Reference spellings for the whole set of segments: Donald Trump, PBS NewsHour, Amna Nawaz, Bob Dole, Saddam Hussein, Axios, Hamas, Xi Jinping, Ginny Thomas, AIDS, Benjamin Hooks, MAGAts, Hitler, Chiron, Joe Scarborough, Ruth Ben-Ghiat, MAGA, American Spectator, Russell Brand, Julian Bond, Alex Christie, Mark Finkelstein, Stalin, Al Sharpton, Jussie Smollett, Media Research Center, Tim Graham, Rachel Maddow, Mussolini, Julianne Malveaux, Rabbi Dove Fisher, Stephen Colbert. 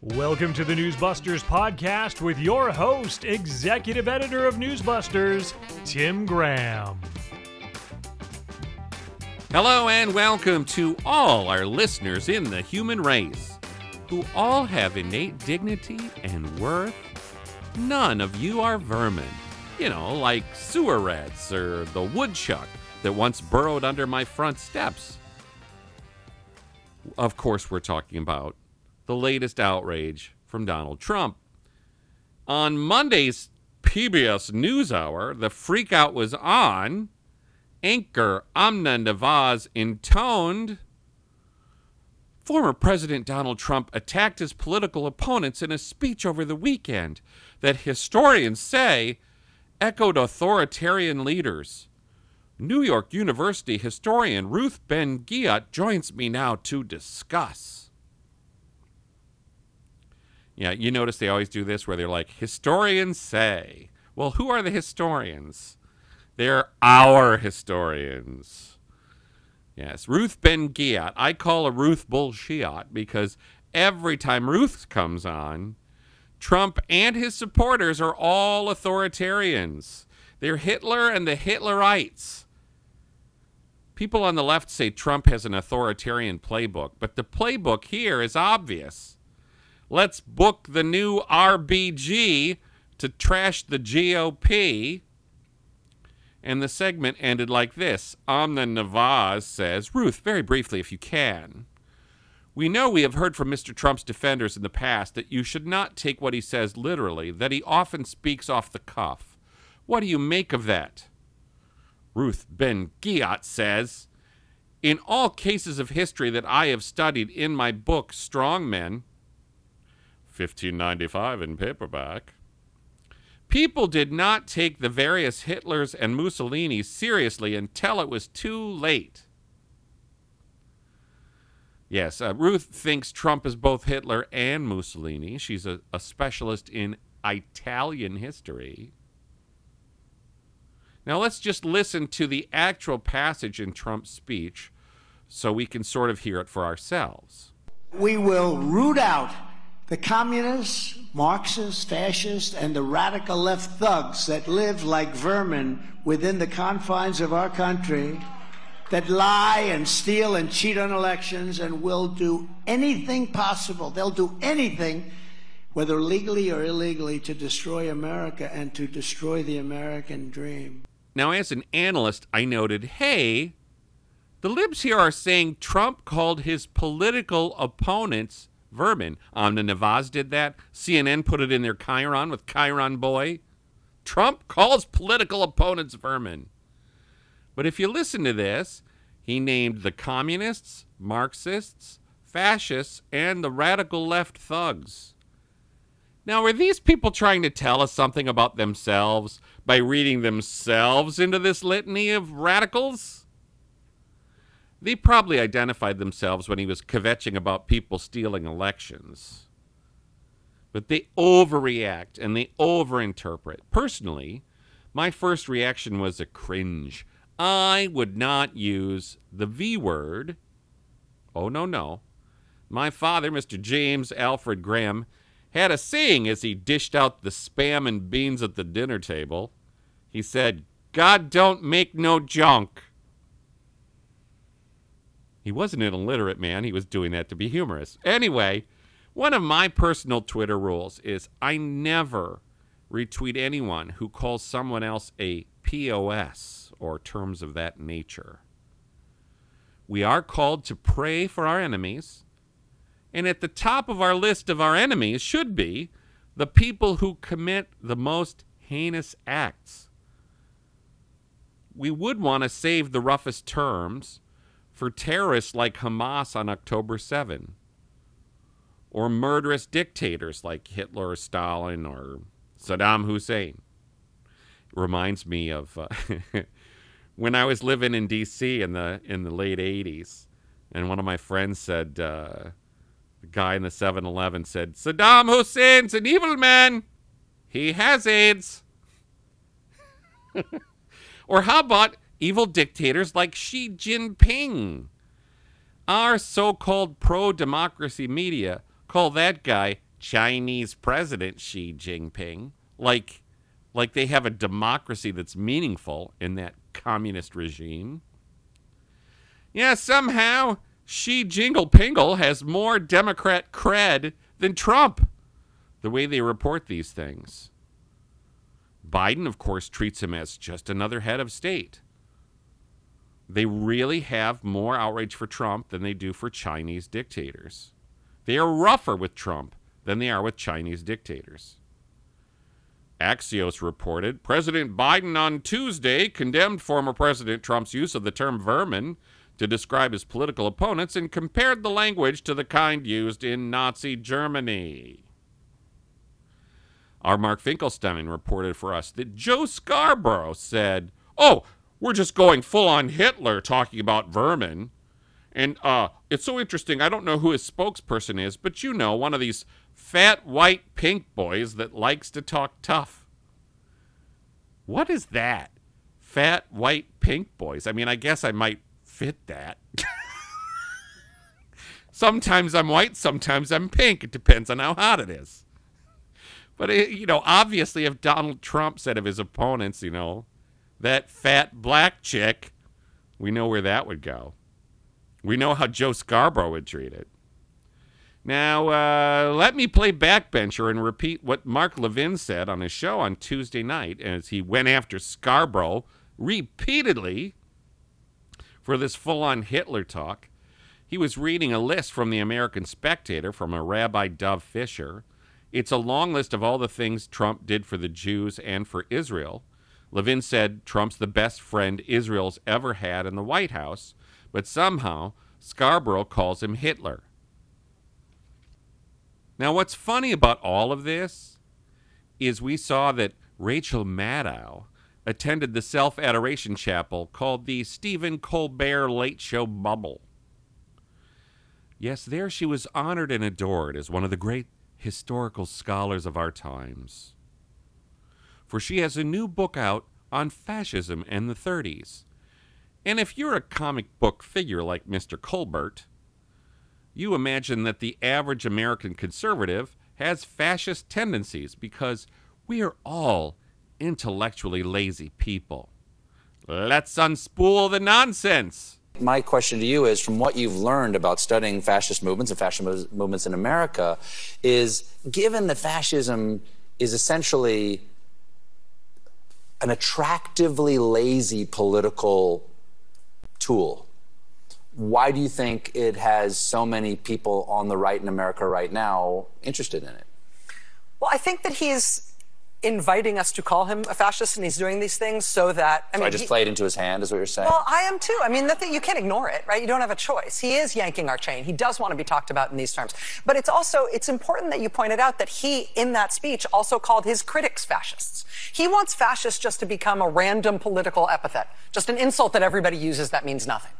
Welcome to the Newsbusters podcast with your host, executive editor of Newsbusters, Tim Graham. Hello and welcome to all our listeners in the human race, who all have innate dignity and worth. None of you are vermin, you know, like sewer rats or the woodchuck that once burrowed under my front steps. Of course, we're talking about the latest outrage from Donald Trump. On Monday's PBS NewsHour, the freakout was on. Anchor Amna Nawaz intoned, "Former President Donald Trump attacked his political opponents in a speech over the weekend that historians say echoed authoritarian leaders." New York University historian Ruth Ben-Ghiat joins me now to discuss. Yeah, you notice they always do this where they're like, historians say. Well, who are the historians? They're our historians. Yes, Ruth Ben-Ghiat. I call a Ruth bullshit because every time Ruth comes on, Trump and his supporters are all authoritarians. They're Hitler and the Hitlerites. People on the left say Trump has an authoritarian playbook, but the playbook here is obvious. Let's book the new RBG to trash the GOP. And the segment ended like this. Amna Nawaz says, "Ruth, very briefly if you can. We know we have heard from Mr. Trump's defenders in the past that you should not take what he says literally, that he often speaks off the cuff. What do you make of that?" Ruth Ben-Ghiat says, "In all cases of history that I have studied in my book, Strong Men, 1595 in paperback, people did not take the various Hitlers and Mussolini seriously until it was too late." Yes, Ruth thinks Trump is both Hitler and Mussolini. She's a specialist in Italian history. Now let's just listen to the actual passage in Trump's speech so we can sort of hear it for ourselves. "We will root out the communists, Marxists, fascists, and the radical left thugs that live like vermin within the confines of our country, that lie and steal and cheat on elections and will do anything possible. They'll do anything, whether legally or illegally, to destroy America and to destroy the American dream." Now, as an analyst, I noted, hey, the libs here are saying Trump called his political opponents vermin. Amna Nawaz did that. CNN put it in their Chiron with Chiron Boy. Trump calls political opponents vermin. But if you listen to this, he named the communists, Marxists, fascists, and the radical left thugs. Now, are these people trying to tell us something about themselves by reading themselves into this litany of radicals? They probably identified themselves when he was kvetching about people stealing elections. But they overreact and they overinterpret. Personally, my first reaction was a cringe. I would not use the V word. Oh, no, no. My father, Mr. James Alfred Graham, had a saying as he dished out the spam and beans at the dinner table. He said, "God don't make no junk." He wasn't an illiterate man. He was doing that to be humorous. Anyway, one of my personal Twitter rules is I never retweet anyone who calls someone else a POS or terms of that nature. We are called to pray for our enemies. And at the top of our list of our enemies should be the people who commit the most heinous acts. We would want to save the roughest terms for terrorists like Hamas on October 7, or murderous dictators like Hitler or Stalin or Saddam Hussein. It reminds me of when I was living in D.C. in the late 80s, and one of my friends said, the guy in the 7-Eleven said, "Saddam Hussein's an evil man. He has AIDS." Or how about evil dictators like Xi Jinping? Our so-called pro-democracy media Call that guy Chinese President Xi Jinping. Like they have a democracy that's meaningful in that communist regime. Yeah, somehow Xi Jingle Pingle has more Democrat cred than Trump, the way they report these things. Biden, of course, treats him as just another head of state. They really have more outrage for Trump than they do for Chinese dictators. They are rougher with Trump than they are with Chinese dictators. Axios reported, President Biden on Tuesday condemned former President Trump's use of the term vermin to describe his political opponents and compared the language to the kind used in Nazi Germany. Our Mark Finkelstein reported for us that Joe Scarborough said, oh, we're just going full-on Hitler talking about vermin. And it's so interesting, I don't know who his spokesperson is, but you know, one of these fat, white, pink boys that likes to talk tough. What is that? Fat, white, pink boys. I mean, I guess I might fit that. Sometimes I'm white, sometimes I'm pink. It depends on how hot it is. But, obviously if Donald Trump said of his opponents, that fat black chick, we know where that would go. We know how Joe Scarborough would treat it. Now, let me play backbencher and repeat what Mark Levin said on his show on Tuesday night as he went after Scarborough repeatedly for this full-on Hitler talk. He was reading a list from the American Spectator from a Rabbi Dove Fisher. It's a long list of all the things Trump did for the Jews and for Israel. Levin said Trump's the best friend Israel's ever had in the White House, but somehow Scarborough calls him Hitler. Now, what's funny about all of this is we saw that Rachel Maddow attended the self-adoration chapel called the Stephen Colbert Late Show Bubble. Yes, there she was honored and adored as one of the great historical scholars of our times. For she has a new book out on fascism and the 30s. And if you're a comic book figure like Mr. Colbert, you imagine that the average American conservative has fascist tendencies because we are all intellectually lazy people. Let's unspool the nonsense. My question to you is, from what you've learned about studying fascist movements and fascist movements in America, is given that fascism is essentially an attractively lazy political tool, why do you think it has so many people on the right in America right now interested in it? Well, I think that he's inviting us to call him a fascist, and he's doing these things so that... I played into his hand, is what you're saying? Well, I am too. I mean, you can't ignore it, right? You don't have a choice. He is yanking our chain. He does want to be talked about in these terms. But it's important that you pointed out that he, in that speech, also called his critics fascists. He wants fascists just to become a random political epithet, just an insult that everybody uses that means nothing.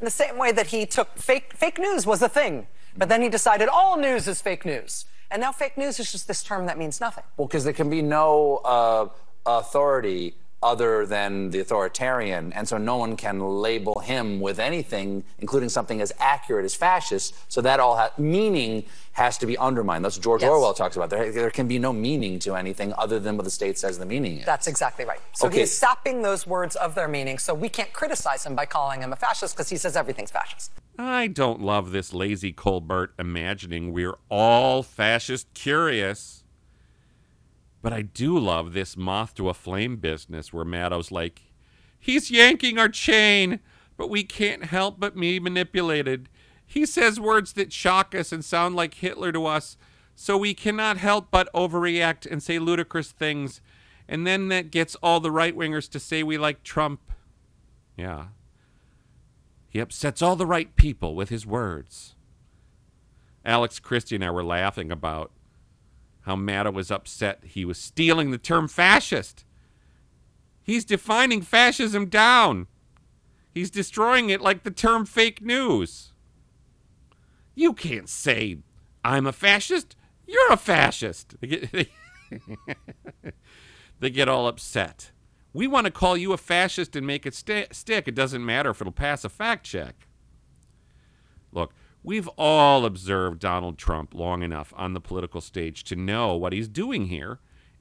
In the same way that he took fake news was a thing, but then he decided all news is fake news. And now fake news is just this term that means nothing. Well, because there can be no authority other than the authoritarian, and so no one can label him with anything, including something as accurate as fascist, so that all meaning has to be undermined. That's what George Orwell talks about. There can be no meaning to anything other than what the state says the meaning is. That's exactly right. So he's sapping those words of their meaning, so we can't criticize him by calling him a fascist because he says everything's fascist. I don't love this lazy Colbert imagining we're all fascist curious. But I do love this moth to a flame business where Maddow's like, he's yanking our chain, but we can't help but be manipulated. He says words that shock us and sound like Hitler to us, so we cannot help but overreact and say ludicrous things. And then that gets all the right-wingers to say we like Trump. Yeah. He upsets all the right people with his words. Alex Christie and I were laughing about how Maddow was upset he was stealing the term fascist. He's defining fascism down. He's destroying it like the term fake news. You can't say, I'm a fascist, you're a fascist. They get all upset. We want to call you a fascist and make it stick. It doesn't matter if it'll pass a fact check. Look, We've all observed Donald Trump long enough on the political stage to know what he's doing here.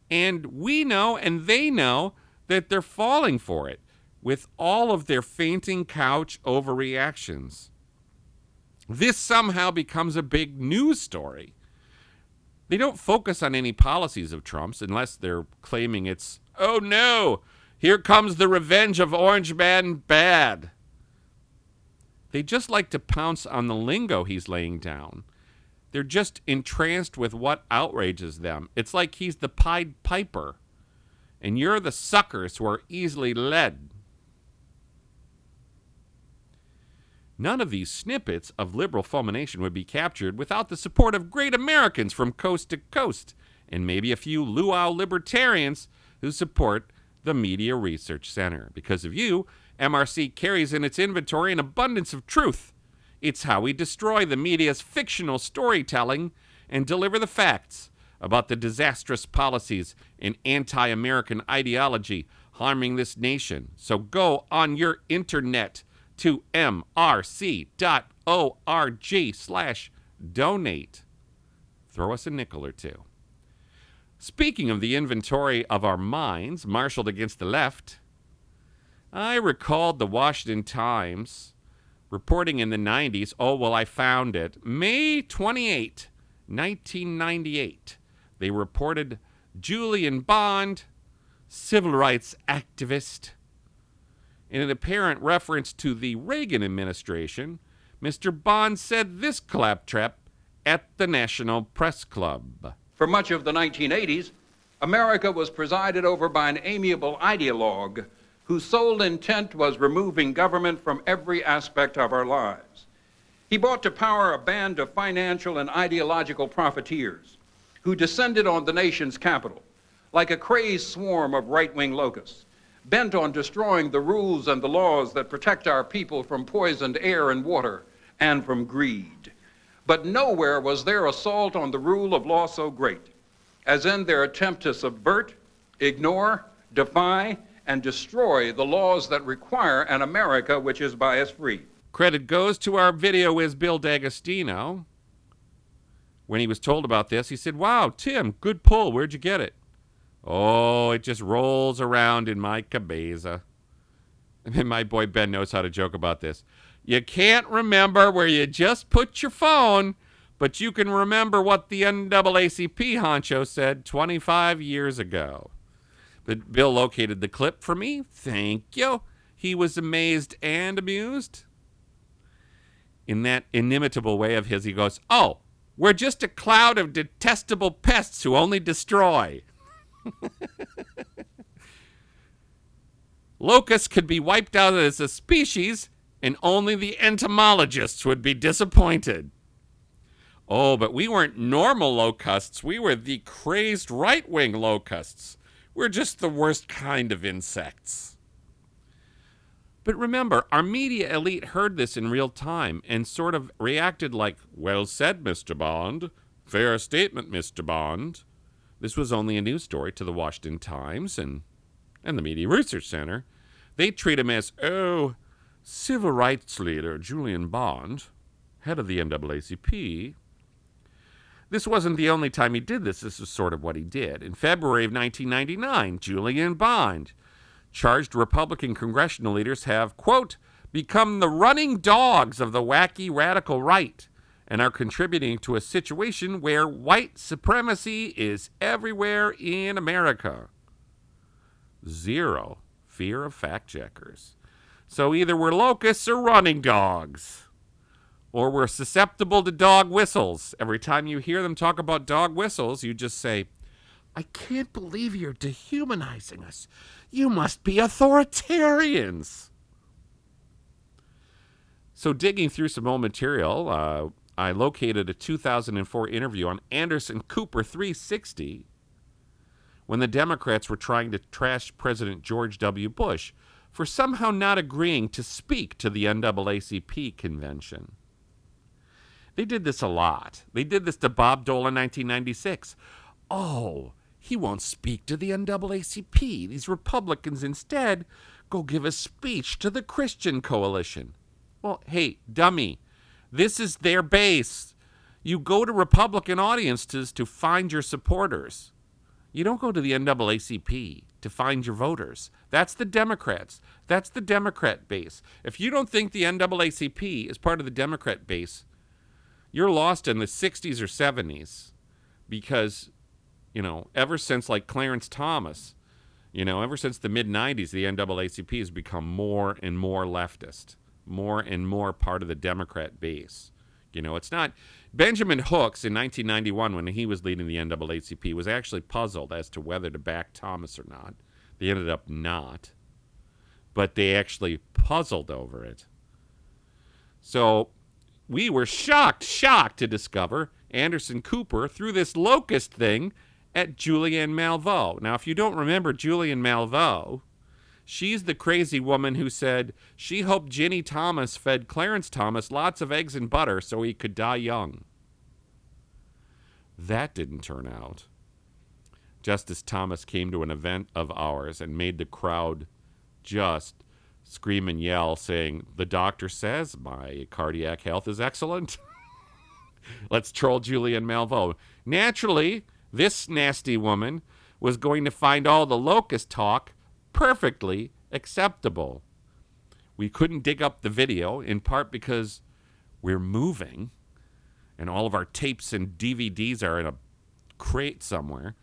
And we know and they know that they're falling for it with all of their fainting couch overreactions. This somehow becomes a big news story. They don't focus on any policies of Trump's unless they're claiming it's, oh no, here comes the revenge of Orange Man Bad. They just like to pounce on the lingo he's laying down. They're just entranced with what outrages them. It's like he's the Pied Piper, and you're the suckers who are easily led. None of these snippets of liberal fulmination would be captured without the support of great Americans from coast to coast, and maybe a few luau libertarians who support the Media Research Center. Because of you, MRC carries in its inventory an abundance of truth. It's how we destroy the media's fictional storytelling and deliver the facts about the disastrous policies and anti-American ideology harming this nation. So go on your internet to mrc.org/donate. Throw us a nickel or two. Speaking of the inventory of our minds marshaled against the left, I recalled the Washington Times reporting in the 90s, oh, well, I found it. May 28, 1998, they reported Julian Bond, civil rights activist. In an apparent reference to the Reagan administration, Mr. Bond said this claptrap at the National Press Club. For much of the 1980s, America was presided over by an amiable ideologue whose sole intent was removing government from every aspect of our lives. He brought to power a band of financial and ideological profiteers who descended on the nation's capital like a crazed swarm of right-wing locusts, bent on destroying the rules and the laws that protect our people from poisoned air and water and from greed. But nowhere was their assault on the rule of law so great as in their attempt to subvert, ignore, defy, and destroy the laws that require an America which is bias-free. Credit goes to our video whiz Bill D'Agostino. When he was told about this, he said, wow, Tim, good pull. Where'd you get it? Oh, it just rolls around in my cabeza. And then my boy Ben knows how to joke about this. You can't remember where you just put your phone, but you can remember what the NAACP honcho said 25 years ago. But Bill located the clip for me. Thank you. He was amazed and amused. In that inimitable way of his, he goes, oh, we're just a cloud of detestable pests who only destroy. Locusts could be wiped out as a species, and only the entomologists would be disappointed. Oh, but we weren't normal locusts. We were the crazed right-wing locusts. We're just the worst kind of insects. But remember, our media elite heard this in real time and sort of reacted like, well said, Mr. Bond. Fair statement, Mr. Bond. This was only a news story to the Washington Times and the Media Research Center. They treat him as, oh, civil rights leader Julian Bond, head of the NAACP. This wasn't the only time he did this. This is sort of what he did. In February of 1999, Julian Bond charged Republican congressional leaders have, quote, become the running dogs of the wacky radical right and are contributing to a situation where white supremacy is everywhere in America. Zero fear of fact checkers. So either we're locusts or running dogs. Or we're susceptible to dog whistles. Every time you hear them talk about dog whistles, you just say, I can't believe you're dehumanizing us. You must be authoritarians. So digging through some old material, I located a 2004 interview on Anderson Cooper 360 when the Democrats were trying to trash President George W. Bush for somehow not agreeing to speak to the NAACP convention. They did this a lot. They did this to Bob Dole in 1996. Oh, he won't speak to the NAACP. These Republicans instead go give a speech to the Christian Coalition. Well, hey, dummy, This is their base. You go to Republican audiences to find your supporters. You don't go to the NAACP to find your voters. That's the Democrats. That's the Democrat base. If you don't think the NAACP is part of the Democrat base, you're lost in the 60s or 70s because, you know, ever since like Clarence Thomas, you know, ever since the mid-90s, the NAACP has become more and more leftist, more and more part of the Democrat base. You know, it's not. Benjamin Hooks in 1991, when he was leading the NAACP, was actually puzzled as to whether to back Thomas or not. They ended up not, but they actually puzzled over it. So we were shocked to discover Anderson Cooper threw this locust thing at Julianne Malveaux. Now, if you don't remember Julianne Malveaux, she's the crazy woman who said she hoped Ginny Thomas fed Clarence Thomas lots of eggs and butter so he could die young. That didn't turn out. Justice Thomas came to an event of ours and made the crowd just scream and yell, saying, "The doctor says my cardiac health is excellent." Let's troll Julianne Malveaux. Naturally, this nasty woman was going to find all the locust talk perfectly acceptable. We couldn't dig up the video, in part because we're moving and all of our tapes and DVDs are in a crate somewhere.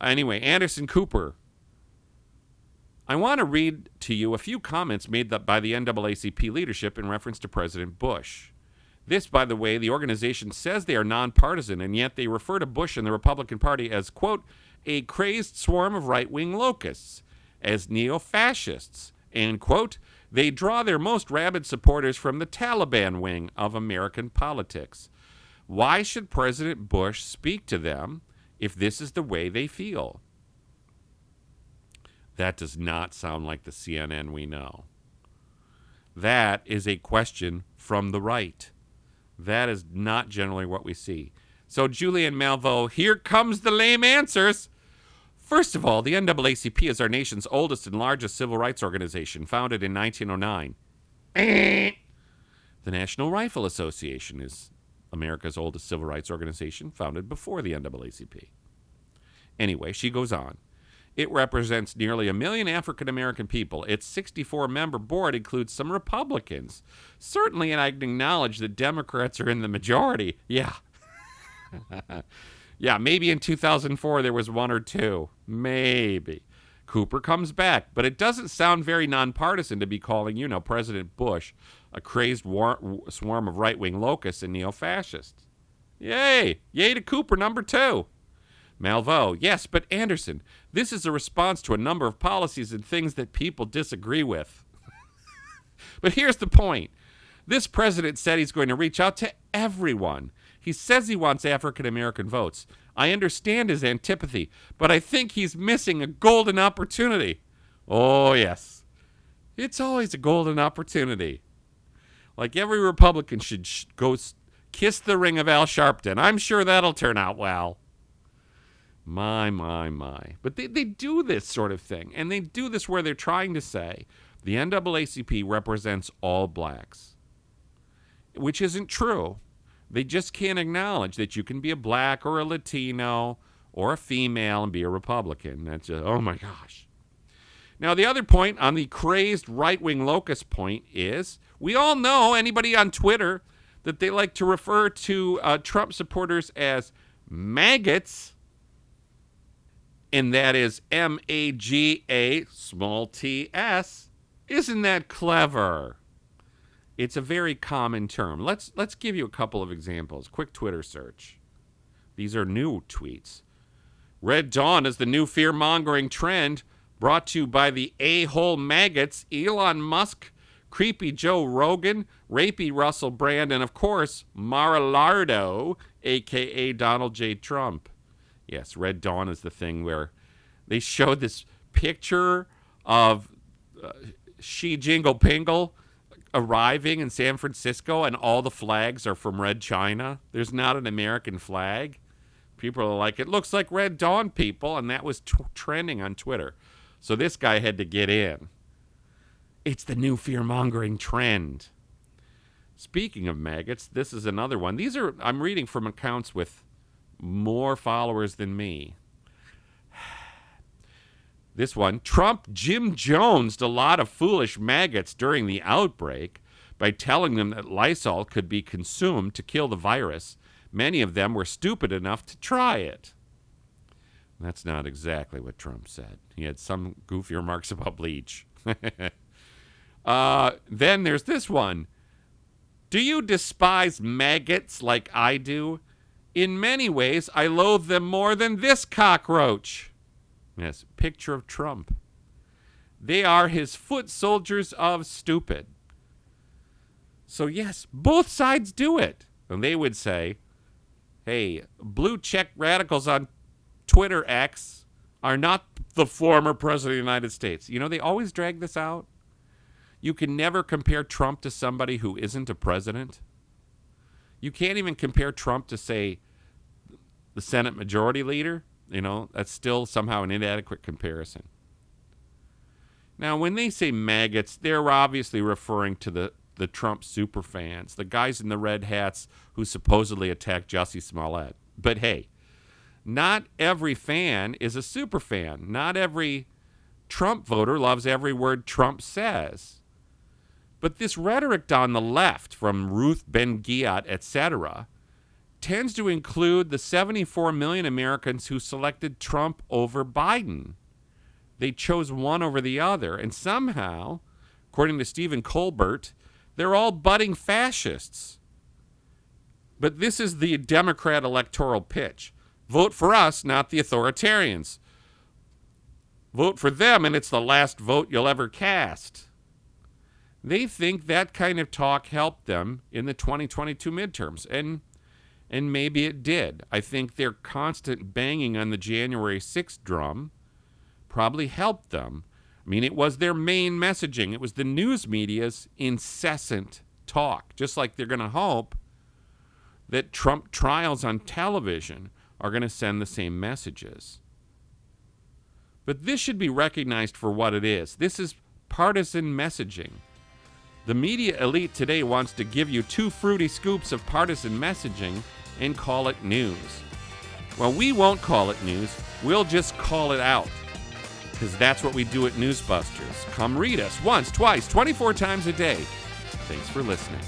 Anyway, Anderson Cooper. I want to read to you a few comments made by the NAACP leadership in reference to President Bush. This, by the way, the organization says they are nonpartisan, and yet they refer to Bush and the Republican Party as, quote, a crazed swarm of right-wing locusts, as neo-fascists, and, quote, they draw their most rabid supporters from the Taliban wing of American politics. Why should President Bush speak to them if this is the way they feel? That does not sound like the CNN we know. That is a question from the right. That is not generally what we see. So Julianne Malveaux, here comes the lame answers. First of all, the NAACP is our nation's oldest and largest civil rights organization, founded in 1909. The National Rifle Association is America's oldest civil rights organization, founded before the NAACP. Anyway, she goes on. It represents nearly a million African-American people. Its 64-member board includes some Republicans. Certainly, and I acknowledge that Democrats are in the majority. Yeah. Yeah, maybe in 2004 there was one or two. Maybe. Cooper comes back, but it doesn't sound very nonpartisan to be calling, you know, President Bush a crazed swarm of right-wing locusts and neo-fascists. Yay! Yay to Cooper, number two. Malveaux, yes, but Anderson, this is a response to a number of policies and things that people disagree with. But here's the point. This president said he's going to reach out to everyone. He says he wants African-American votes. I understand his antipathy, but I think he's missing a golden opportunity. Oh, yes. It's always a golden opportunity. Like every Republican should go kiss the ring of Al Sharpton. I'm sure that'll turn out well. My. But they do this sort of thing, and they do this where they're trying to say the NAACP represents all blacks, which isn't true. They just can't acknowledge that you can be a black or a Latino or a female and be a Republican. That's just, oh my gosh. Now, the other point on the crazed right-wing locust point is we all know, anybody on Twitter, that they like to refer to Trump supporters as MAGAts, and that is MAGA, small t-s. Isn't that clever? It's a very common term. Let's give you a couple of examples. Quick Twitter search. These are new tweets. Red Dawn is the new fear-mongering trend brought to you by the a-hole maggots, Elon Musk, creepy Joe Rogan, rapey Russell Brand, and, of course, Mar-a-Lardo, a.k.a. Donald J. Trump. Yes, Red Dawn is the thing where they showed this picture of Xi Jingle Pingle arriving in San Francisco, and all the flags are from Red China. There's not an American flag. People are like, it looks like Red Dawn, people, and that was trending on Twitter. So this guy had to get in. It's the new fear-mongering trend. Speaking of maggots, this is another one. These are, I'm reading from accounts with more followers than me. This one, Trump Jim Jonesed a lot of foolish maggots during the outbreak by telling them that Lysol could be consumed to kill the virus. Many of them were stupid enough to try it. That's not exactly what Trump said. He had some goofy remarks about bleach. Then there's this one. Do you despise maggots like I do? In many ways, I loathe them more than this cockroach. Yes, picture of Trump. They are his foot soldiers of stupid. So yes, both sides do it. And they would say, hey, blue check radicals on Twitter X are not the former president of the United States. You know, they always drag this out. You can never compare Trump to somebody who isn't a president. You can't even compare Trump to, say, the Senate majority leader. You know, that's still somehow an inadequate comparison. Now, when they say maggots, they're obviously referring to the Trump superfans, the guys in the red hats who supposedly attacked Jussie Smollett. But hey, not every fan is a super fan. Not every Trump voter loves every word Trump says. But this rhetoric on the left from Ruth Ben-Ghiat, etc., tends to include the 74 million Americans who selected Trump over Biden. They chose one over the other. And somehow, according to Stephen Colbert, they're all budding fascists. But this is the Democrat electoral pitch. Vote for us, not the authoritarians. Vote for them, and it's the last vote you'll ever cast. They think that kind of talk helped them in the 2022 midterms, and maybe it did. I think their constant banging on the January 6th drum probably helped them. I mean, it was their main messaging. It was the news media's incessant talk, just like they're going to hope that Trump trials on television are going to send the same messages. But this should be recognized for what it is. This is partisan messaging. The media elite today wants to give you two fruity scoops of partisan messaging and call it news. Well, we won't call it news. We'll just call it out, because that's what we do at Newsbusters. Come read us once, twice, 24 times a day. Thanks for listening.